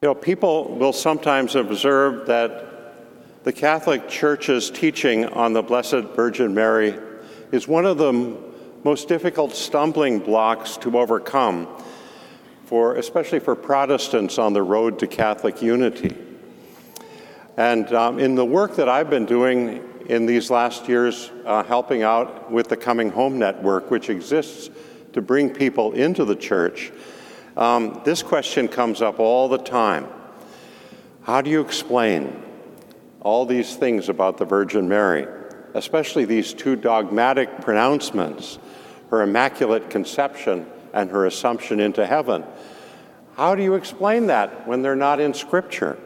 You know, people will sometimes observe that the Catholic Church's teaching on the Blessed Virgin Mary is one of the most difficult stumbling blocks to overcome, especially for Protestants on the road to Catholic unity. And in the work that I've been doing in these last years, helping out with the Coming Home Network, which exists to bring people into the Church, this question comes up all the time. How do you explain all these things about the Virgin Mary, especially these two dogmatic pronouncements, her Immaculate Conception and her Assumption into Heaven? How do you explain that when they're not in Scripture?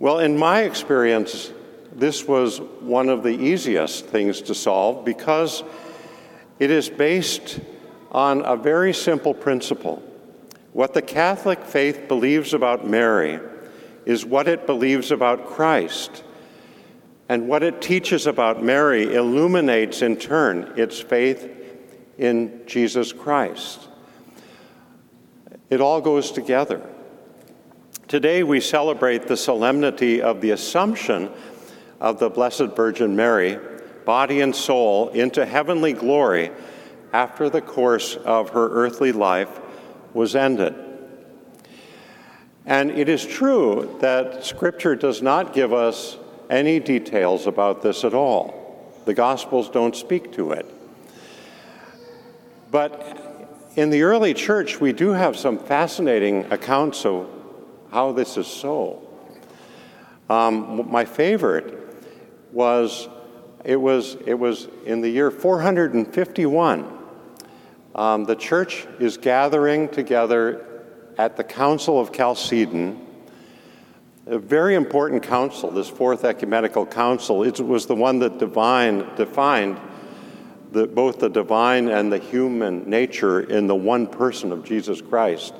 Well, in my experience, this was one of the easiest things to solve because it is based on a very simple principle. What the Catholic faith believes about Mary is what it believes about Christ. And what it teaches about Mary illuminates, in turn, its faith in Jesus Christ. It all goes together. Today we celebrate the solemnity of the Assumption of the Blessed Virgin Mary, body and soul, into heavenly glory after the course of her earthly life was ended. And it is true that Scripture does not give us any details about this at all. The Gospels don't speak to it. But in the early Church, we do have some fascinating accounts of how this is so. My favorite was, it was in the year 451. The Church is gathering together at the Council of Chalcedon, a very important council, this Fourth Ecumenical Council. It was the one that defined both the divine and the human nature in the one person of Jesus Christ.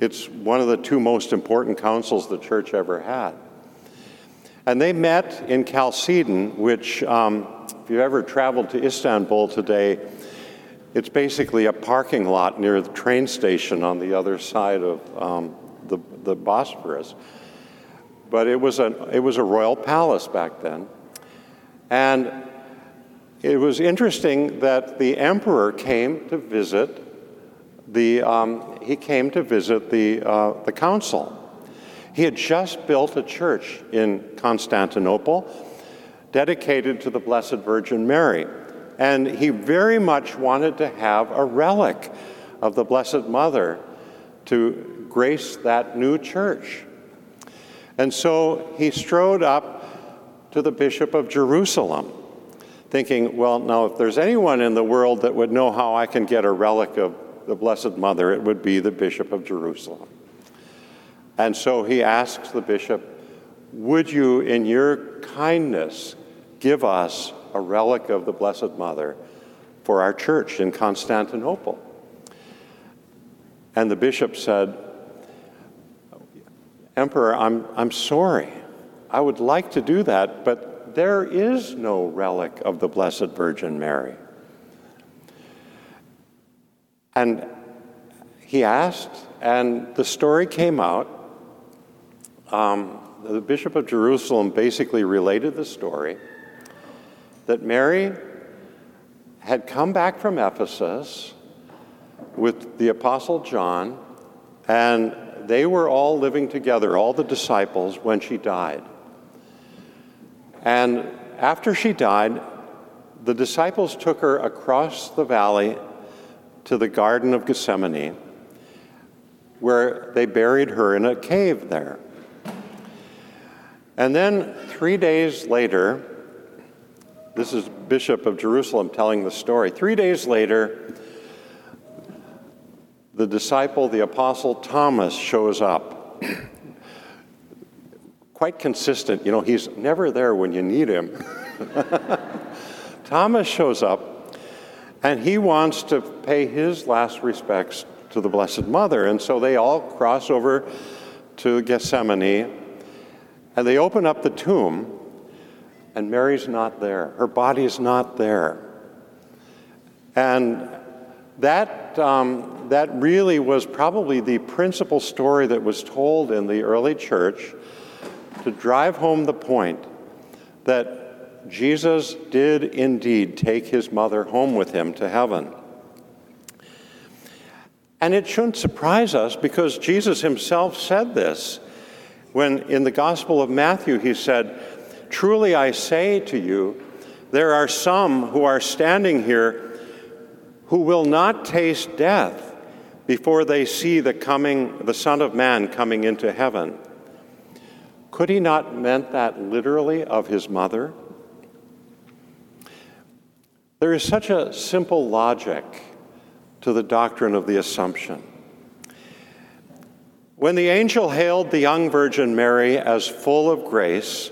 It's one of the two most important councils the Church ever had. And they met in Chalcedon, which, if you've ever traveled to Istanbul today, it's basically a parking lot near the train station on the other side of the Bosphorus. But it was a royal palace back then. And it was interesting that the emperor came to visit the council. He had just built a church in Constantinople dedicated to the Blessed Virgin Mary, and he very much wanted to have a relic of the Blessed Mother to grace that new church. And so he strode up to the Bishop of Jerusalem, thinking, well, now if there's anyone in the world that would know how I can get a relic of the Blessed Mother, it would be the Bishop of Jerusalem. And so he asks the bishop, would you, in your kindness, give us a relic of the Blessed Mother for our church in Constantinople? And the bishop said, Emperor, I'm sorry. I would like to do that, but there is no relic of the Blessed Virgin Mary. And he asked, and the story came out. The Bishop of Jerusalem basically related the story that Mary had come back from Ephesus with the Apostle John, and they were all living together, all the disciples, when she died. And after she died, the disciples took her across the valley to the Garden of Gethsemane, where they buried her in a cave there. And then 3 days later, this is Bishop of Jerusalem telling the story. 3 days later, the disciple, the Apostle Thomas, shows up. Quite consistent. You know, he's never there when you need him. Thomas shows up, and he wants to pay his last respects to the Blessed Mother. And so they all cross over to Gethsemane, and they open up the tomb, and Mary's not there. Her body's not there. And that fact, that really was probably the principal story that was told in the early church to drive home the point that Jesus did indeed take his mother home with him to heaven. And it shouldn't surprise us because Jesus himself said this when in the Gospel of Matthew he said, "Truly I say to you, there are some who are standing here who will not taste death before they see the Son of Man coming into heaven." Could he not meant that literally of his mother? There is such a simple logic to the doctrine of the Assumption. When the angel hailed the young Virgin Mary as full of grace,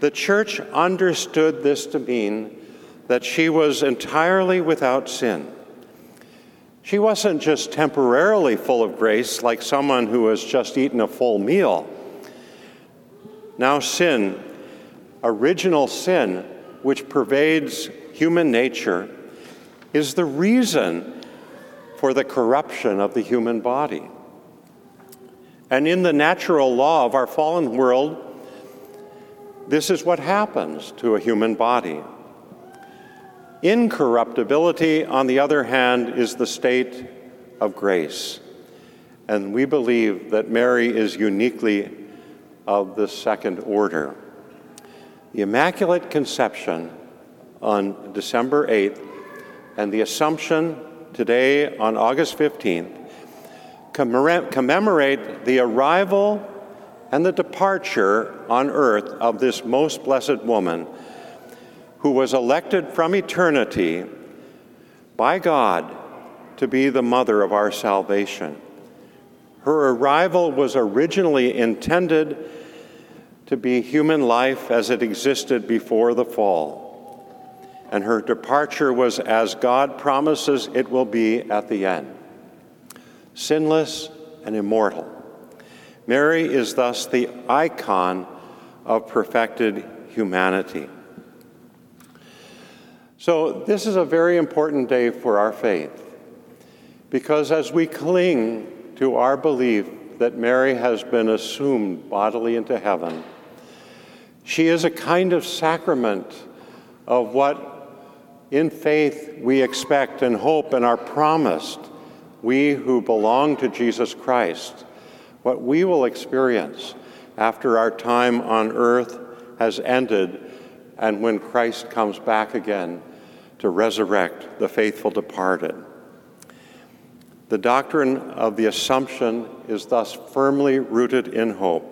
the church understood this to mean that she was entirely without sin. She wasn't just temporarily full of grace like someone who has just eaten a full meal. Now sin, original sin, which pervades human nature, is the reason for the corruption of the human body. And in the natural law of our fallen world, this is what happens to a human body. Incorruptibility, on the other hand, is the state of grace. And we believe that Mary is uniquely of the second order. The Immaculate Conception on December 8th and the Assumption today on August 15th commemorate the arrival and the departure on earth of this most blessed woman who was elected from eternity by God to be the mother of our salvation. Her arrival was originally intended to be human life as it existed before the fall. And her departure was as God promises it will be at the end, sinless and immortal. Mary is thus the icon of perfected humanity. So this is a very important day for our faith, because as we cling to our belief that Mary has been assumed bodily into heaven, she is a kind of sacrament of what in faith, we expect and hope and are promised, we who belong to Jesus Christ, what we will experience after our time on earth has ended and when Christ comes back again to resurrect the faithful departed. The doctrine of the Assumption is thus firmly rooted in hope.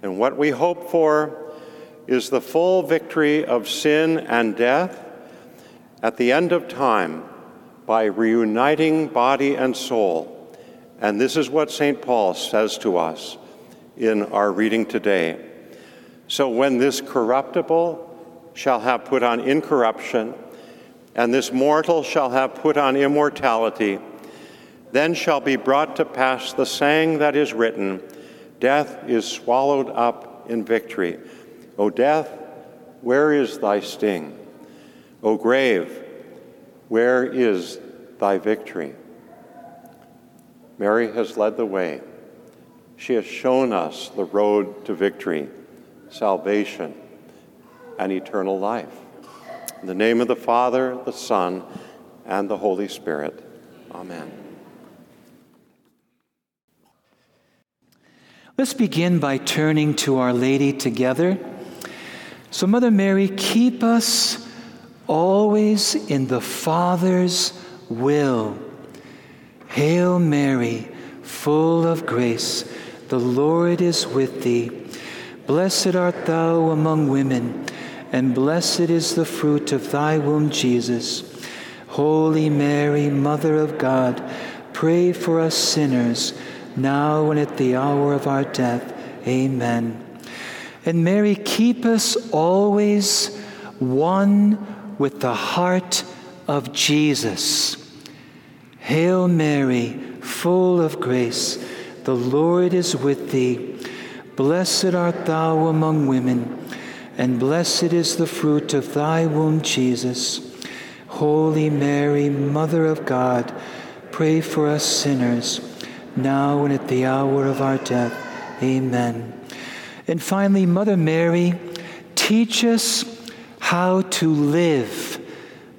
And what we hope for is the full victory of sin and death at the end of time, by reuniting body and soul. And this is what St. Paul says to us in our reading today. So when this corruptible shall have put on incorruption, and this mortal shall have put on immortality, then shall be brought to pass the saying that is written, "Death is swallowed up in victory. O death, where is thy sting? O grave, where is thy victory?" Mary has led the way. She has shown us the road to victory, salvation, and eternal life. In the name of the Father, the Son, and the Holy Spirit. Amen. Let's begin by turning to Our Lady together. So, Mother Mary, keep us always in the Father's will. Hail Mary, full of grace, the Lord is with thee. Blessed art thou among women, and blessed is the fruit of thy womb, Jesus. Holy Mary, Mother of God, pray for us sinners, now and at the hour of our death. Amen. And Mary, keep us always one with the heart of Jesus. Hail Mary, full of grace, the Lord is with thee. Blessed art thou among women, and blessed is the fruit of thy womb, Jesus. Holy Mary, Mother of God, pray for us sinners, now and at the hour of our death. Amen. And finally, Mother Mary, teach us how to live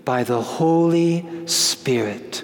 by the Holy Spirit.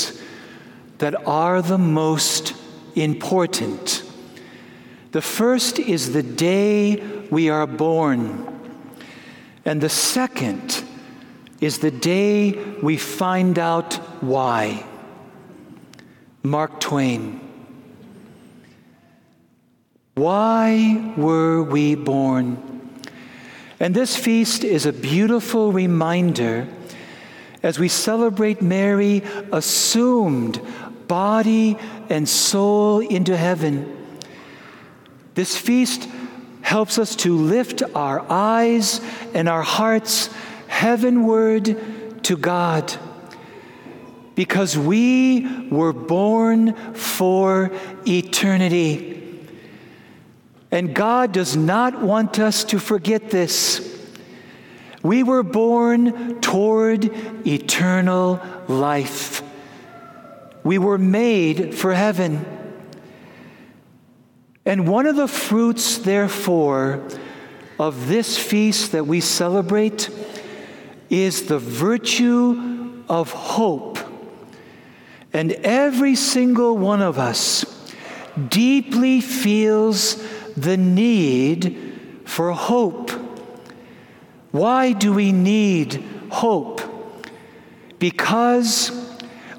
that are the most important. The first is the day we are born, and the second is the day we find out why. Mark Twain. Why were we born? And this feast is a beautiful reminder as we celebrate Mary assumed body and soul into heaven. This feast helps us to lift our eyes and our hearts heavenward to God, because we were born for eternity. And God does not want us to forget this. We were born toward eternal life. We were made for heaven. And one of the fruits, therefore, of this feast that we celebrate is the virtue of hope. And every single one of us deeply feels the need for hope. Why do we need hope? Because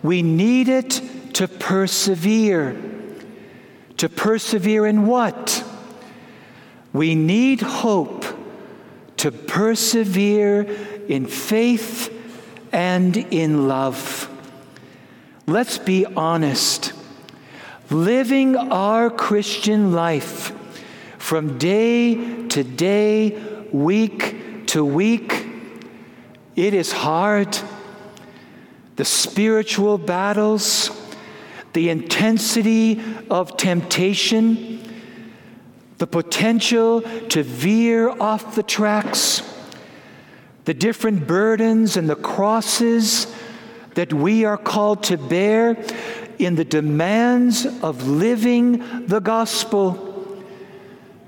we need it to persevere. To persevere in what? We need hope to persevere in faith and in love. Let's be honest. Living our Christian life from day to day, week to week, it is hard. The spiritual battles, the intensity of temptation, the potential to veer off the tracks, the different burdens and the crosses that we are called to bear in the demands of living the gospel.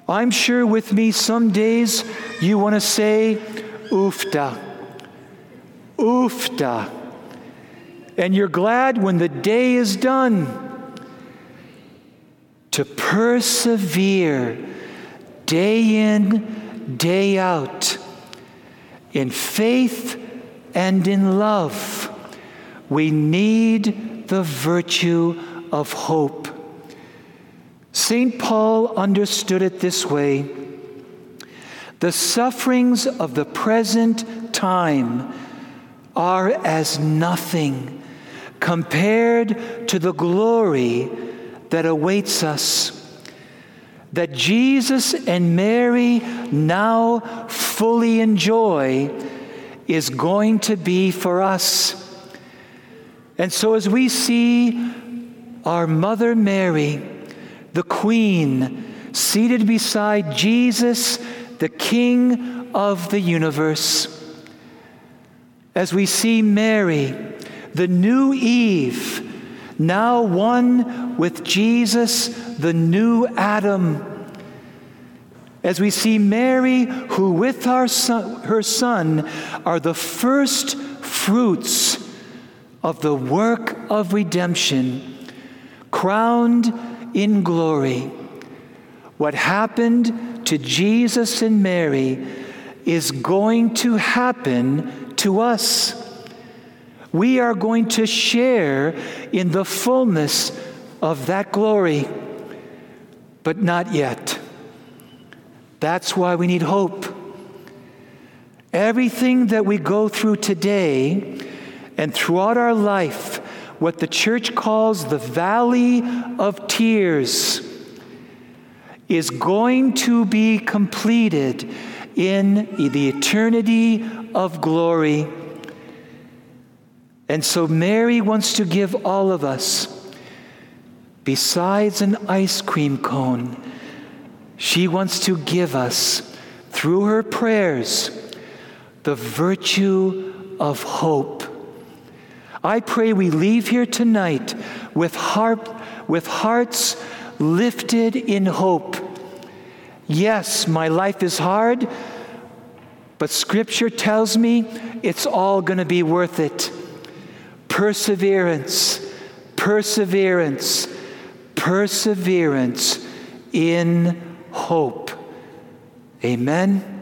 I'm sure with me some days you want to say, oofta, oofta. And you're glad when the day is done. To persevere day in, day out, in faith and in love, we need the virtue of hope. St. Paul understood it this way: the sufferings of the present time are as nothing compared to the glory that awaits us, that Jesus and Mary now fully enjoy is going to be for us. And so as we see our Mother Mary, the Queen, seated beside Jesus, the King of the universe, as we see Mary, the new Eve, now one with Jesus, the new Adam, as we see Mary, who with her Son are the first fruits of the work of redemption, crowned in glory. What happened to Jesus and Mary is going to happen to us. We are going to share in the fullness of that glory, but not yet. That's why we need hope. Everything that we go through today and throughout our life, what the church calls the valley of tears, is going to be completed in the eternity of glory. And so Mary wants to give all of us, besides an ice cream cone, she wants to give us, through her prayers, the virtue of hope. I pray we leave here tonight with hearts lifted in hope. Yes, my life is hard, but Scripture tells me it's all going to be worth it. Perseverance in hope. Amen.